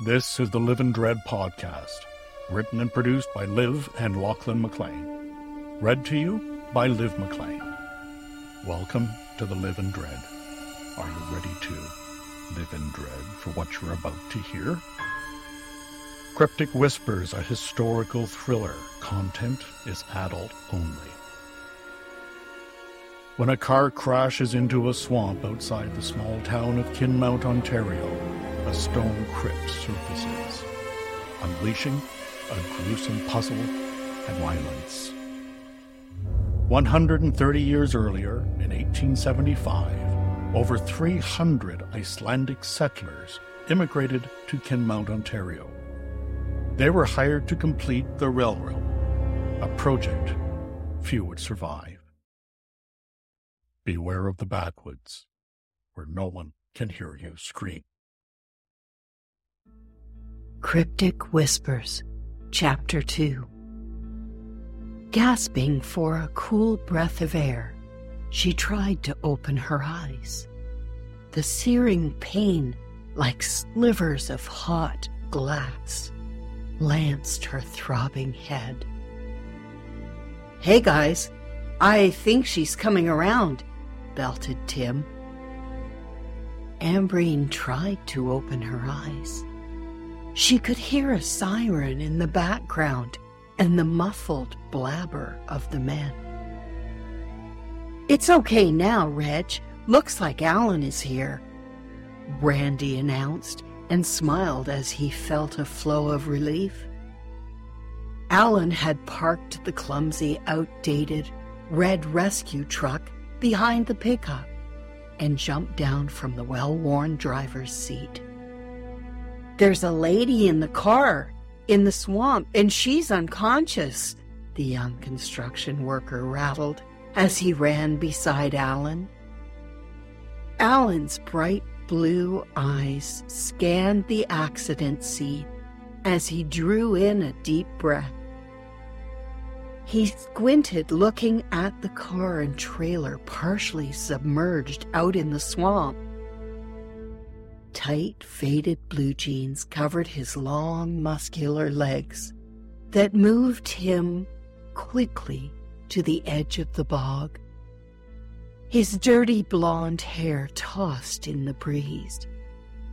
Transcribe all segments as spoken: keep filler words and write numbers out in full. This is the Live and Dread podcast, written and produced by Liv and Lachlan MacLean. Read to you by Liv MacLean. Welcome to the Live and Dread. Are you ready to live in dread for what you're about to hear? Cryptic Whispers, a historical thriller. Content is adult only. When a car crashes into a swamp outside the small town of Kinmount, Ontario, a stone crypt surfaces, unleashing a gruesome puzzle and violence. one hundred thirty years earlier, in eighteen seventy-five, over three hundred Icelandic settlers immigrated to Kinmount, Ontario. They were hired to complete the railroad, a project few would survive. Beware of the backwoods, where no one can hear you scream. Cryptic Whispers, Chapter two. Gasping for a cool breath of air, she tried to open her eyes. The searing pain, like slivers of hot glass, lanced her throbbing head. "Hey guys, I think she's coming around," belted Tim. Ambreen tried to open her eyes. She could hear a siren in the background and the muffled blabber of the men. "It's okay now, Reg. Looks like Alan is here," Randy announced and smiled as he felt a flow of relief. Alan had parked the clumsy, outdated red rescue truck behind the pickup and jumped down from the well-worn driver's seat. "There's a lady in the car, in the swamp, and she's unconscious," the young construction worker rattled as he ran beside Alan. Alan's bright blue eyes scanned the accident scene as he drew in a deep breath. He squinted, looking at the car and trailer partially submerged out in the swamp. Tight, faded blue jeans covered his long, muscular legs that moved him quickly to the edge of the bog. His dirty blonde hair tossed in the breeze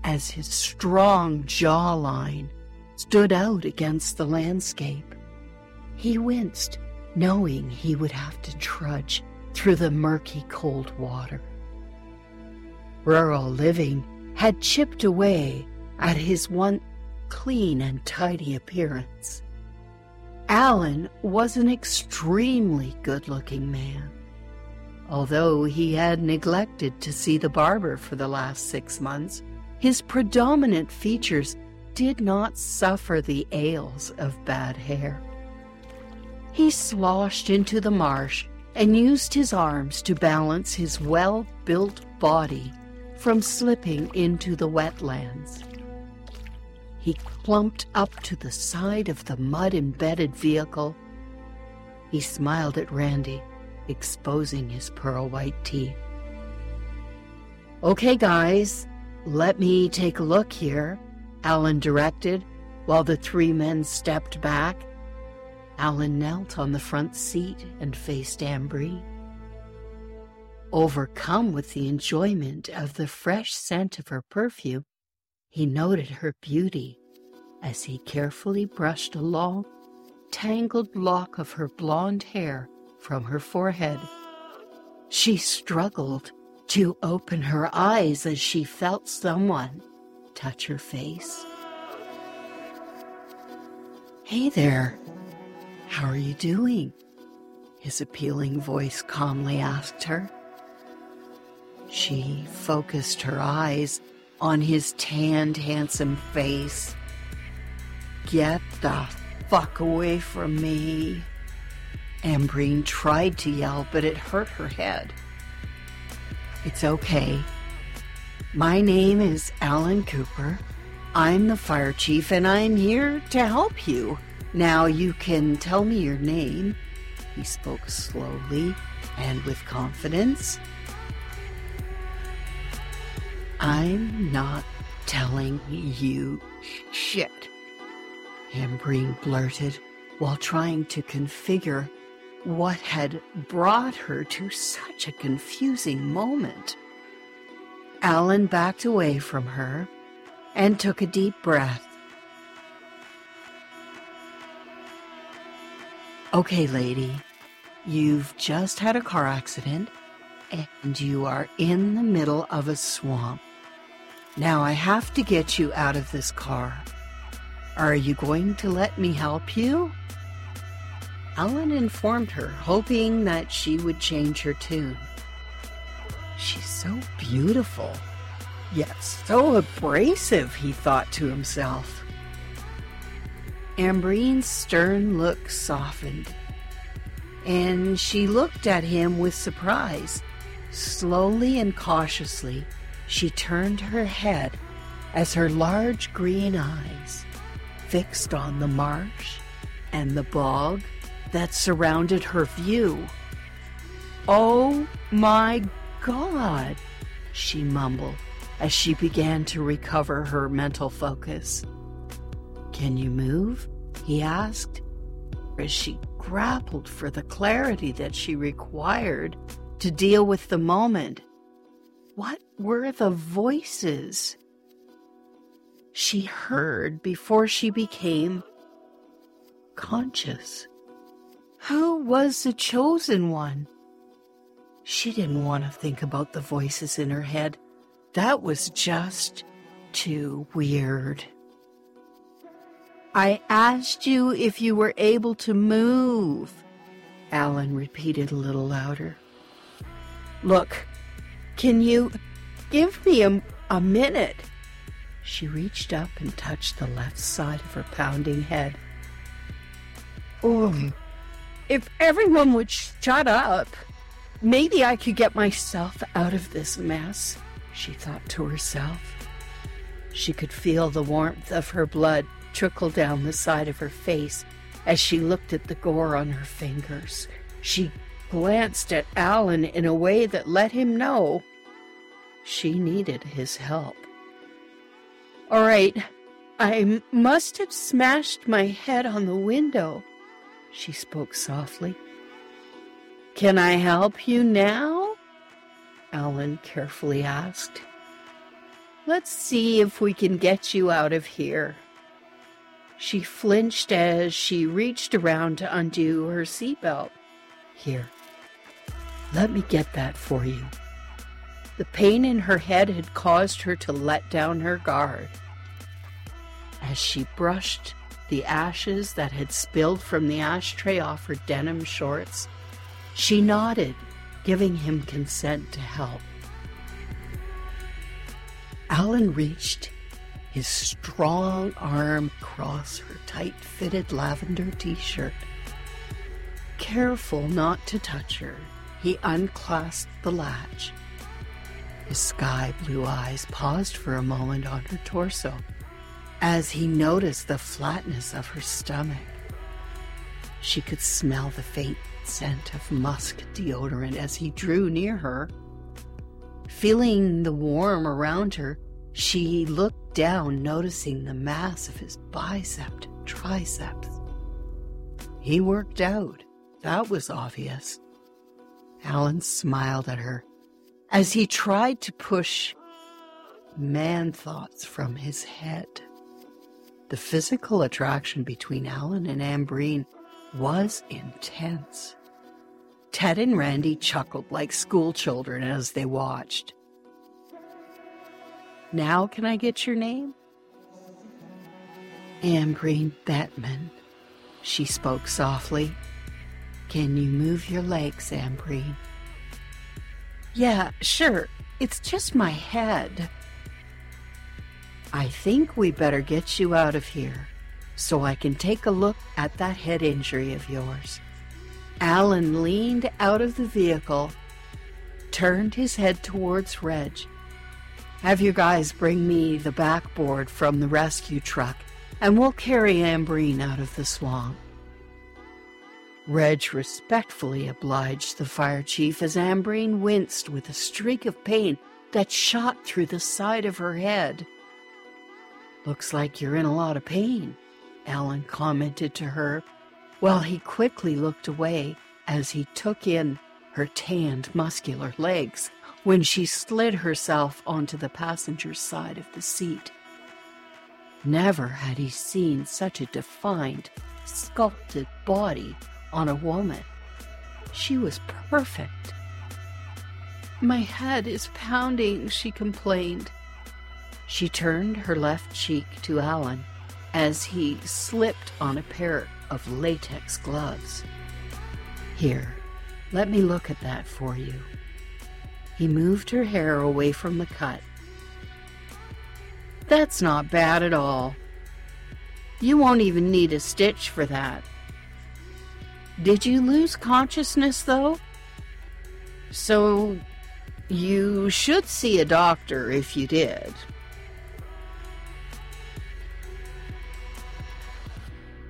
as his strong jawline stood out against the landscape. He winced, knowing he would have to trudge through the murky cold water. Rural living had chipped away at his once clean and tidy appearance. Alan was an extremely good-looking man, although he had neglected to see the barber for the last six months. His predominant features did not suffer the ails of bad hair. He sloshed into the marsh and used his arms to balance his well-built body from slipping into the wetlands. He clumped up to the side of the mud-embedded vehicle. He smiled at Randy, exposing his pearl-white teeth. "Okay, guys, let me take a look here," Alan directed, while the three men stepped back. Alan knelt on the front seat and faced Ambreen. Overcome with the enjoyment of the fresh scent of her perfume, he noted her beauty as he carefully brushed a long, tangled lock of her blonde hair from her forehead. She struggled to open her eyes as she felt someone touch her face. "Hey there. How are you doing?" his appealing voice calmly asked her. She focused her eyes on his tanned, handsome face. "Get the fuck away from me," Ambreen tried to yell, but it hurt her head. "It's okay. My name is Alan Cooper. I'm the fire chief, and I'm here to help you. Now you can tell me your name." He spoke slowly and with confidence. "I'm not telling you shit, Ambreen blurted while trying to configure what had brought her to such a confusing moment. Alan backed away from her and took a deep breath. Okay, lady, you've just had a car accident and you are in the middle of a swamp. Now I have to get you out of this car. Are you going to let me help you? Alan informed her, hoping that she would change her tune. She's so beautiful, yet so abrasive, he thought to himself. Ambreen's stern look softened, and she looked at him with surprise. Slowly and cautiously, she turned her head as her large green eyes fixed on the marsh and the bog that surrounded her view. "Oh my God," she mumbled as she began to recover her mental focus. "Can you move?" he asked, as she grappled for the clarity that she required to deal with the moment. What were the voices she heard before she became conscious? Who was the chosen one? She didn't want to think about the voices in her head. That was just too weird. "I asked you if you were able to move," Alan repeated a little louder. "Look, can you give me a, a minute?" She reached up and touched the left side of her pounding head. "Oh, if everyone would shut up, maybe I could get myself out of this mess," she thought to herself. She could feel the warmth of her blood trickle down the side of her face as she looked at the gore on her fingers. She glanced at Alan in a way that let him know she needed his help. "All right, I must have smashed my head on the window," she spoke softly. "Can I help you now?" Alan carefully asked. "Let's see if we can get you out of here." She flinched as she reached around to undo her seatbelt. "Here, let me get that for you." The pain in her head had caused her to let down her guard. As she brushed the ashes that had spilled from the ashtray off her denim shorts, she nodded, giving him consent to help. Alan reached his strong arm across her tight-fitted lavender t-shirt. Careful not to touch her, he unclasped the latch. His sky-blue eyes paused for a moment on her torso as he noticed the flatness of her stomach. She could smell the faint scent of musk deodorant as he drew near her. Feeling the warm around her, she looked down, noticing the mass of his bicep and triceps. He worked out, that was obvious. Alan smiled at her as he tried to push man thoughts from his head. The physical attraction between Alan and Ambreen was intense. Ted and Randy chuckled like schoolchildren as they watched. "Now can I get your name?" "Ambreen Bettman," she spoke softly. "Can you move your legs, Ambreen?" "Yeah, sure. It's just my head." "I think we better get you out of here so I can take a look at that head injury of yours." Alan leaned out of the vehicle, turned his head towards Reg. "Have you guys bring me the backboard from the rescue truck, and we'll carry Ambreen out of the swamp." Reg respectfully obliged the fire chief as Ambreen winced with a streak of pain that shot through the side of her head. "Looks like you're in a lot of pain," Alan commented to her, while he quickly looked away as he took in her tanned, muscular legs when she slid herself onto the passenger's side of the seat. Never had he seen such a defined, sculpted body on a woman. She was perfect. "My head is pounding," she complained. She turned her left cheek to Alan as he slipped on a pair of latex gloves. "Here, let me look at that for you." He moved her hair away from the cut. "That's not bad at all. You won't even need a stitch for that. Did you lose consciousness, though? So you should see a doctor if you did."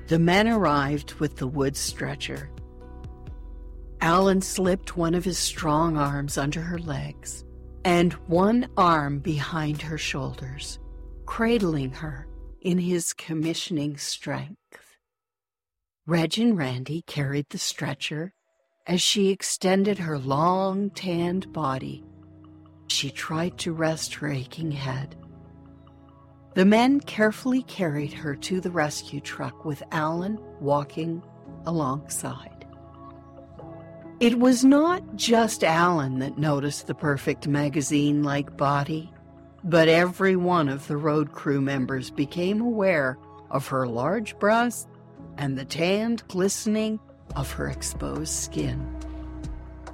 The men arrived with the wood stretcher. Alan slipped one of his strong arms under her legs and one arm behind her shoulders, cradling her in his commissioning strength. Reg and Randy carried the stretcher as she extended her long, tanned body. She tried to rest her aching head. The men carefully carried her to the rescue truck, with Alan walking alongside. It was not just Alan that noticed the perfect magazine-like body, but every one of the road crew members became aware of her large breasts and the tanned glistening of her exposed skin.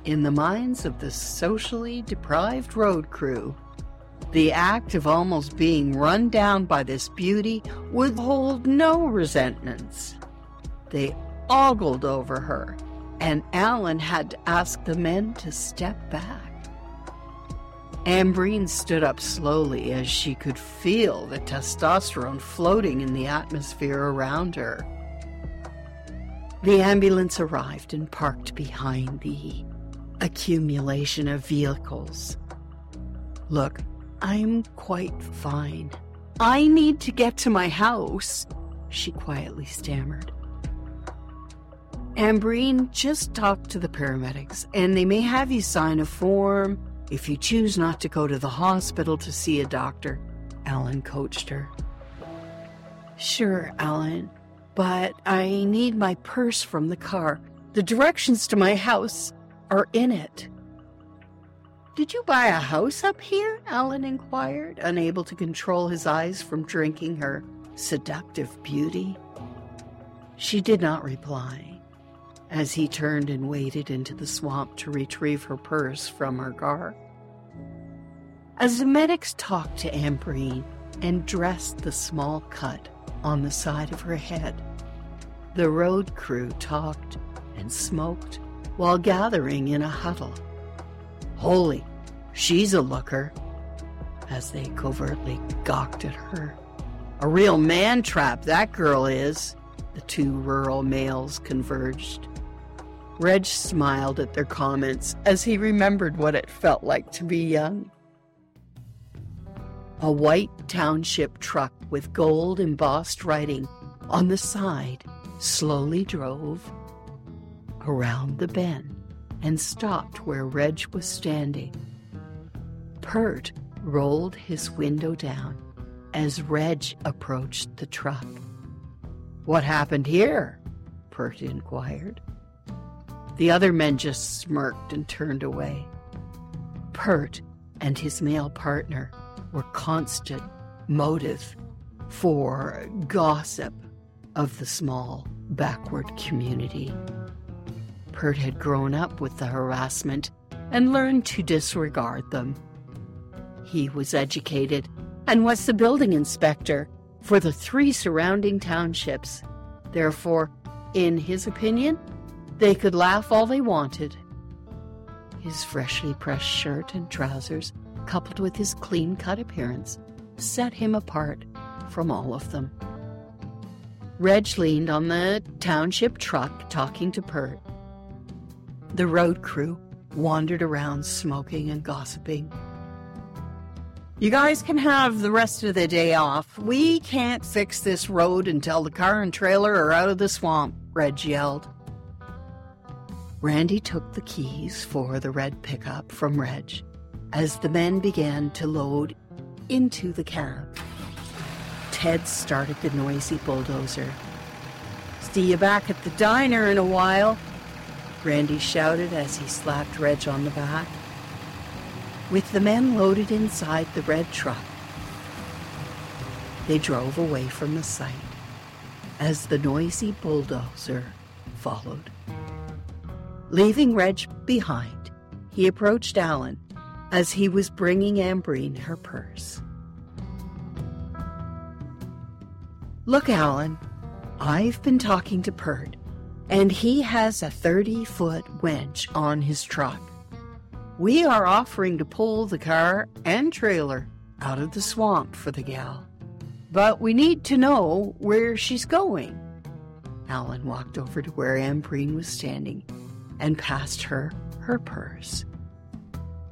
In the minds of the socially deprived road crew, the act of almost being run down by this beauty would hold no resentments. They ogled over her, and Alan had to ask the men to step back. Ambreen stood up slowly as she could feel the testosterone floating in the atmosphere around her. The ambulance arrived and parked behind the accumulation of vehicles. "Look, I'm quite fine. I need to get to my house," she quietly stammered. "Ambreen, just talk to the paramedics, and they may have you sign a form if you choose not to go to the hospital to see a doctor," Alan coached her. "Sure, Alan. But I need my purse from the car. The directions to my house are in it." "Did you buy a house up here?" Alan inquired, unable to control his eyes from drinking her seductive beauty. She did not reply, as he turned and waded into the swamp to retrieve her purse from her car. As the medics talked to Ambreen and dressed the small cut on the side of her head, the road crew talked and smoked while gathering in a huddle. "Holy, she's a looker," as they covertly gawked at her. "A real man trap, that girl is," the two rural males converged. Reg smiled at their comments as he remembered what it felt like to be young. A white township truck with gold embossed writing on the side slowly drove around the bend and stopped where Reg was standing. Pert rolled his window down as Reg approached the truck. "What happened here?" Pert inquired. The other men just smirked and turned away. Pert and his male partner were constant motive for gossip of the small, backward community. Pert had grown up with the harassment and learned to disregard them. He was educated and was the building inspector for the three surrounding townships. Therefore, in his opinion, they could laugh all they wanted. His freshly pressed shirt and trousers, coupled with his clean-cut appearance, set him apart from all of them. Reg leaned on the township truck, talking to Pert. The road crew wandered around smoking and gossiping. You guys can have the rest of the day off. We can't fix this road until the car and trailer are out of the swamp, Reg yelled. Randy took the keys for the red pickup from Reg as the men began to load into the cab. Ted started the noisy bulldozer. See you back at the diner in a while, Randy shouted as he slapped Reg on the back. With the men loaded inside the red truck, they drove away from the site as the noisy bulldozer followed. Leaving Reg behind, he approached Alan as he was bringing Ambreen her purse. Look, Alan, I've been talking to Pert, and he has a thirty-foot winch on his truck. We are offering to pull the car and trailer out of the swamp for the gal. But we need to know where she's going. Alan walked over to where Ambreen was standing and passed her her purse.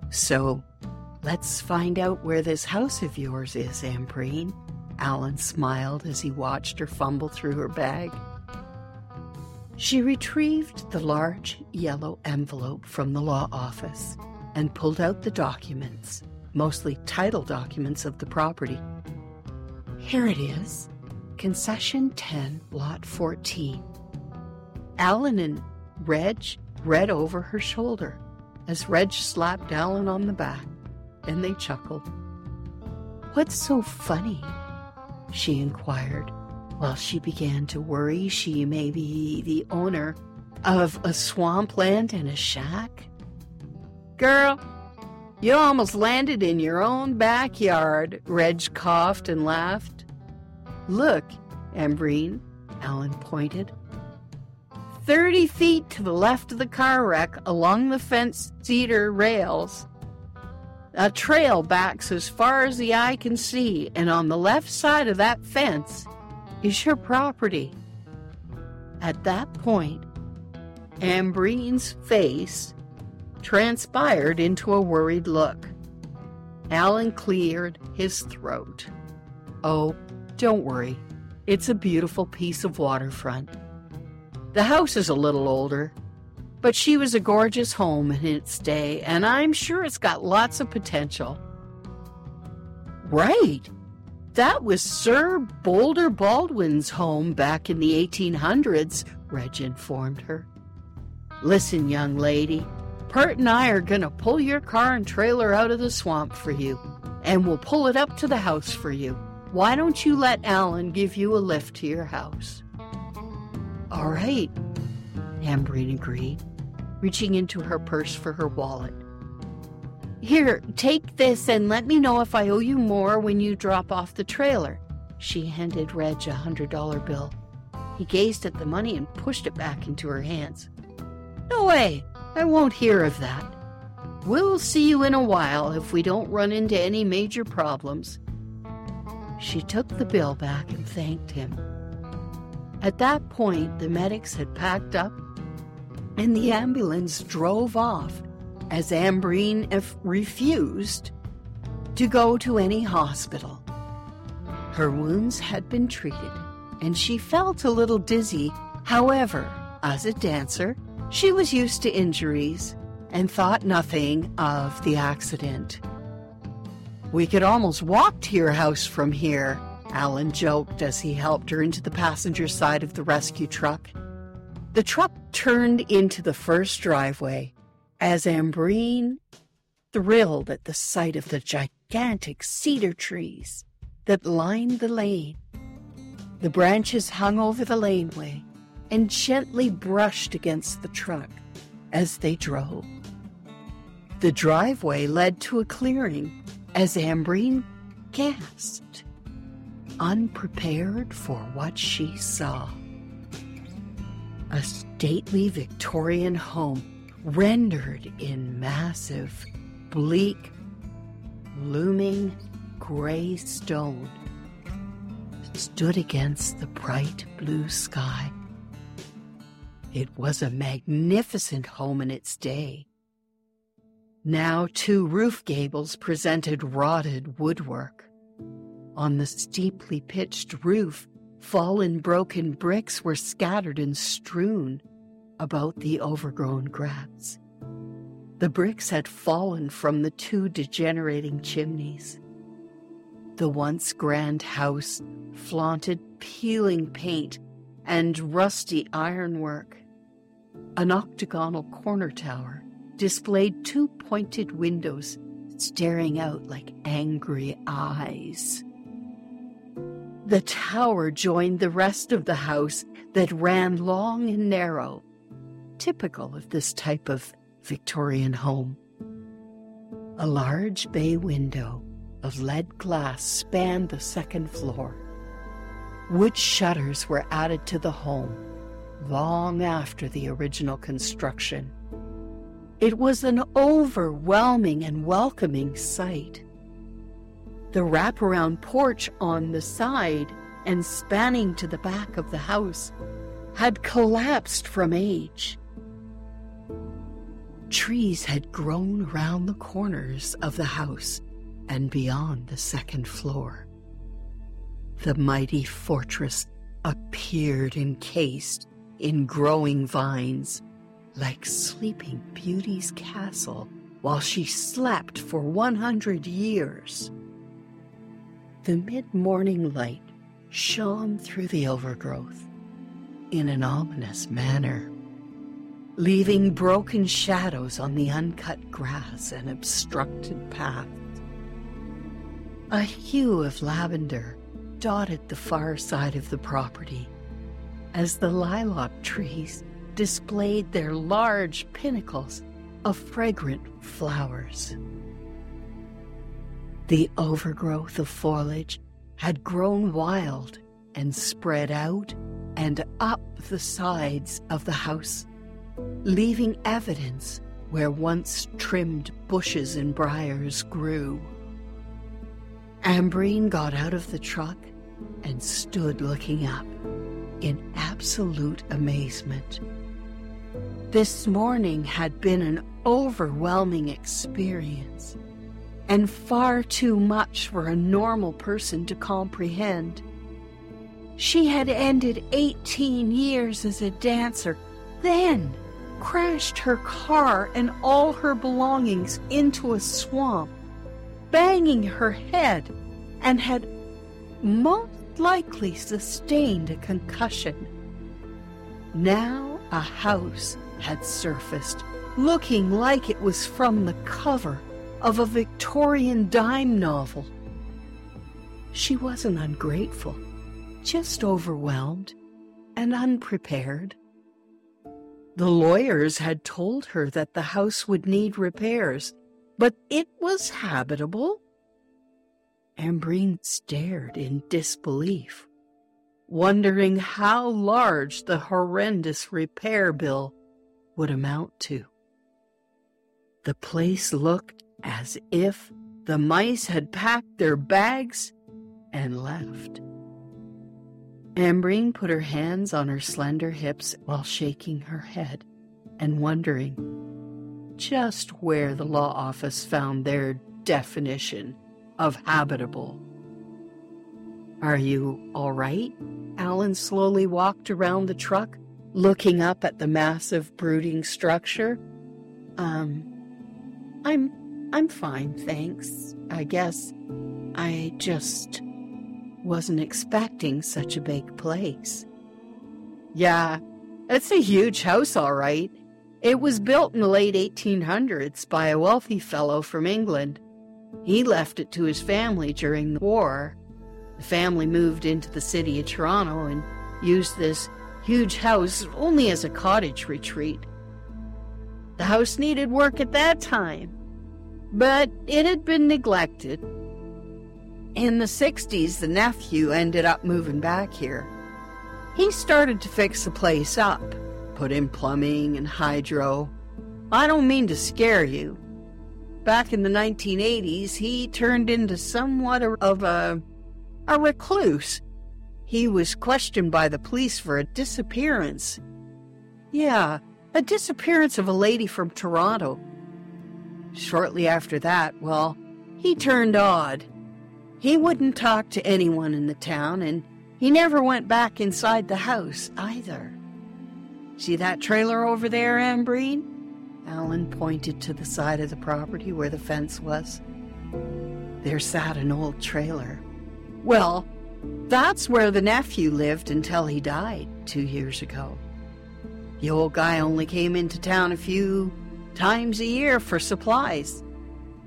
So, let's find out where this house of yours is, Ambreen. Alan smiled as he watched her fumble through her bag. She retrieved the large yellow envelope from the law office and pulled out the documents, mostly title documents of the property. Here it is, Concession ten, Lot fourteen. Alan and Reg read over her shoulder as Reg slapped Alan on the back, and they chuckled. What's so funny? She inquired, while she began to worry she may be the owner of a swampland and a shack. Girl, you almost landed in your own backyard, Reg coughed and laughed. Look, Ambreen, Alan pointed. Thirty feet to the left of the car wreck along the fenced cedar rails. A trail backs as far as the eye can see, and on the left side of that fence is your property. At that point, Ambreen's face transpired into a worried look. Alan cleared his throat. Oh, don't worry. It's a beautiful piece of waterfront. The house is a little older, but she was a gorgeous home in its day, and I'm sure it's got lots of potential. Right. That was Sir Boulder Baldwin's home back in the eighteen hundreds, Reg informed her. Listen, young lady, Pert and I are going to pull your car and trailer out of the swamp for you, and we'll pull it up to the house for you. Why don't you let Alan give you a lift to your house? All right, Ambreen agreed, reaching into her purse for her wallet. Here, take this and let me know if I owe you more when you drop off the trailer. She handed Reg a hundred dollar bill. He gazed at the money and pushed it back into her hands. No way, I won't hear of that. We'll see you in a while if we don't run into any major problems. She took the bill back and thanked him. At that point, the medics had packed up and the ambulance drove off, as Ambreen f- refused to go to any hospital. Her wounds had been treated, and she felt a little dizzy. However, as a dancer, she was used to injuries and thought nothing of the accident. We could almost walk to your house from here, Alan joked as he helped her into the passenger side of the rescue truck. The truck turned into the first driveway, as Ambreen thrilled at the sight of the gigantic cedar trees that lined the lane. The branches hung over the laneway and gently brushed against the truck as they drove. The driveway led to a clearing as Ambreen gasped, unprepared for what she saw. A stately Victorian home rendered in massive, bleak, looming gray stone, stood against the bright blue sky. It was a magnificent home in its day. Now two roof gables presented rotted woodwork. On the steeply pitched roof, fallen broken bricks were scattered and strewn about the overgrown grass. The bricks had fallen from the two degenerating chimneys. The once grand house flaunted peeling paint and rusty ironwork. An octagonal corner tower displayed two pointed windows staring out like angry eyes. The tower joined the rest of the house that ran long and narrow, typical of this type of Victorian home. A large bay window of lead glass spanned the second floor. Wood shutters were added to the home long after the original construction. It was an overwhelming and welcoming sight. The wraparound porch on the side and spanning to the back of the house had collapsed from age. Trees had grown round the corners of the house and beyond the second floor. The mighty fortress appeared encased in growing vines, like Sleeping Beauty's castle while she slept for one hundred years. The mid-morning light shone through the overgrowth in an ominous manner, leaving broken shadows on the uncut grass and obstructed paths. A hue of lavender dotted the far side of the property as the lilac trees displayed their large pinnacles of fragrant flowers. The overgrowth of foliage had grown wild and spread out and up the sides of the house, leaving evidence where once trimmed bushes and briars grew. Ambreen got out of the truck and stood looking up in absolute amazement. This morning had been an overwhelming experience, and far too much for a normal person to comprehend. She had ended eighteen years as a dancer, then crashed her car and all her belongings into a swamp, banging her head, and had most likely sustained a concussion. Now a house had surfaced, looking like it was from the cover of a Victorian dime novel. She wasn't ungrateful, just overwhelmed and unprepared. The lawyers had told her that the house would need repairs, but it was habitable. Ambreen stared in disbelief, wondering how large the horrendous repair bill would amount to. The place looked as if the mice had packed their bags and left. Ambreen put her hands on her slender hips while shaking her head and wondering just where the law office found their definition of habitable. "Are you all right?" Alan slowly walked around the truck, looking up at the massive brooding structure. Um, I'm... I'm fine, thanks. I guess I just wasn't expecting such a big place." "Yeah, it's a huge house, all right. It was built in the late eighteen hundreds by a wealthy fellow from England. He left it to his family during the war. The family moved into the city of Toronto and used this huge house only as a cottage retreat. The house needed work at that time, but it had been neglected. In the sixties, the nephew ended up moving back here. He started to fix the place up, put in plumbing and hydro. I don't mean to scare you. Back in the nineteen eighties, he turned into somewhat of a, a recluse. He was questioned by the police for a disappearance. Yeah, a disappearance of a lady from Toronto. Shortly after that, well, he turned odd. He wouldn't talk to anyone in the town, and he never went back inside the house either. See that trailer over there, Ambreen? Alan pointed to the side of the property where the fence was. There sat an old trailer. Well, that's where the nephew lived until he died two years ago. The old guy only came into town a few times a year for supplies.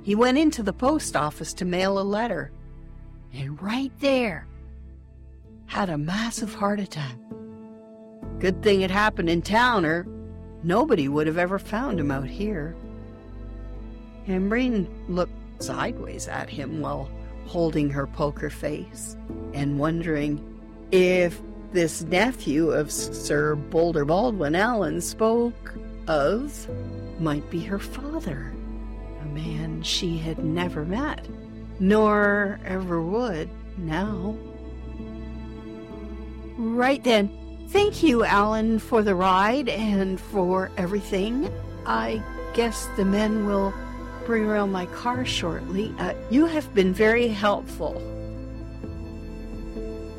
He went into the post office to mail a letter, and right there, had a massive heart attack. Good thing it happened in town, or nobody would have ever found him out here. Ambreen looked sideways at him while holding her poker face and wondering if this nephew of Sir Boulder Baldwin Allen spoke of might be her father, a man she had never met, nor ever would now. Right then, thank you, Alan, for the ride and for everything. I guess the men will bring around my car shortly. Uh, you have been very helpful.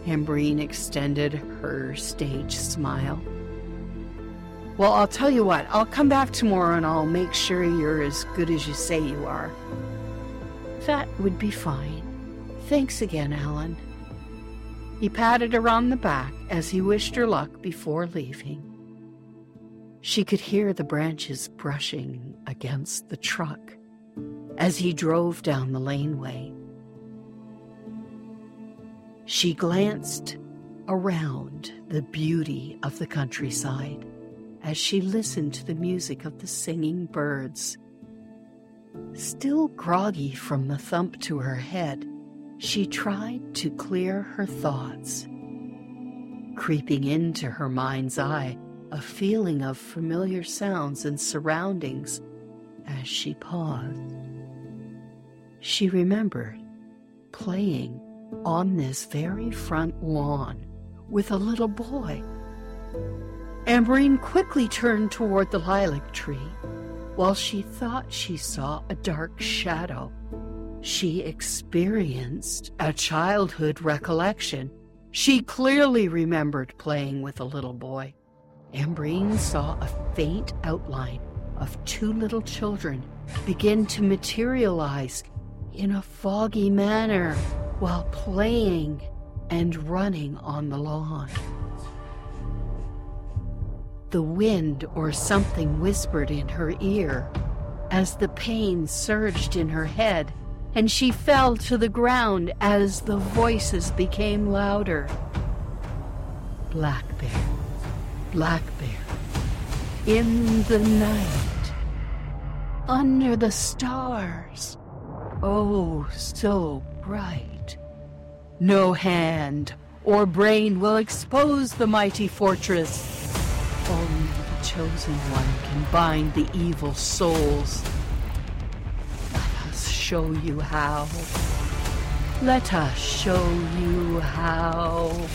Ambreen extended her stage smile. Well, I'll tell you what, I'll come back tomorrow and I'll make sure you're as good as you say you are. That would be fine. Thanks again, Alan. He patted her on the back as he wished her luck before leaving. She could hear the branches brushing against the truck as he drove down the laneway. She glanced around the beauty of the countryside as she listened to the music of the singing birds. Still groggy from the thump to her head, she tried to clear her thoughts. Creeping into her mind's eye, a feeling of familiar sounds and surroundings as she paused. She remembered playing on this very front lawn with a little boy. Ambreen quickly turned toward the lilac tree. While she thought she saw a dark shadow, she experienced a childhood recollection. She clearly remembered playing with a little boy. Ambreen saw a faint outline of two little children begin to materialize in a foggy manner while playing and running on the lawn. The wind or something whispered in her ear as the pain surged in her head, and she fell to the ground as the voices became louder. Black Bear, Black Bear, in the night, under the stars, oh, so bright. No hand or brain will expose the mighty fortress. Only the chosen one can bind the evil souls. Let us show you how. Let us show you how.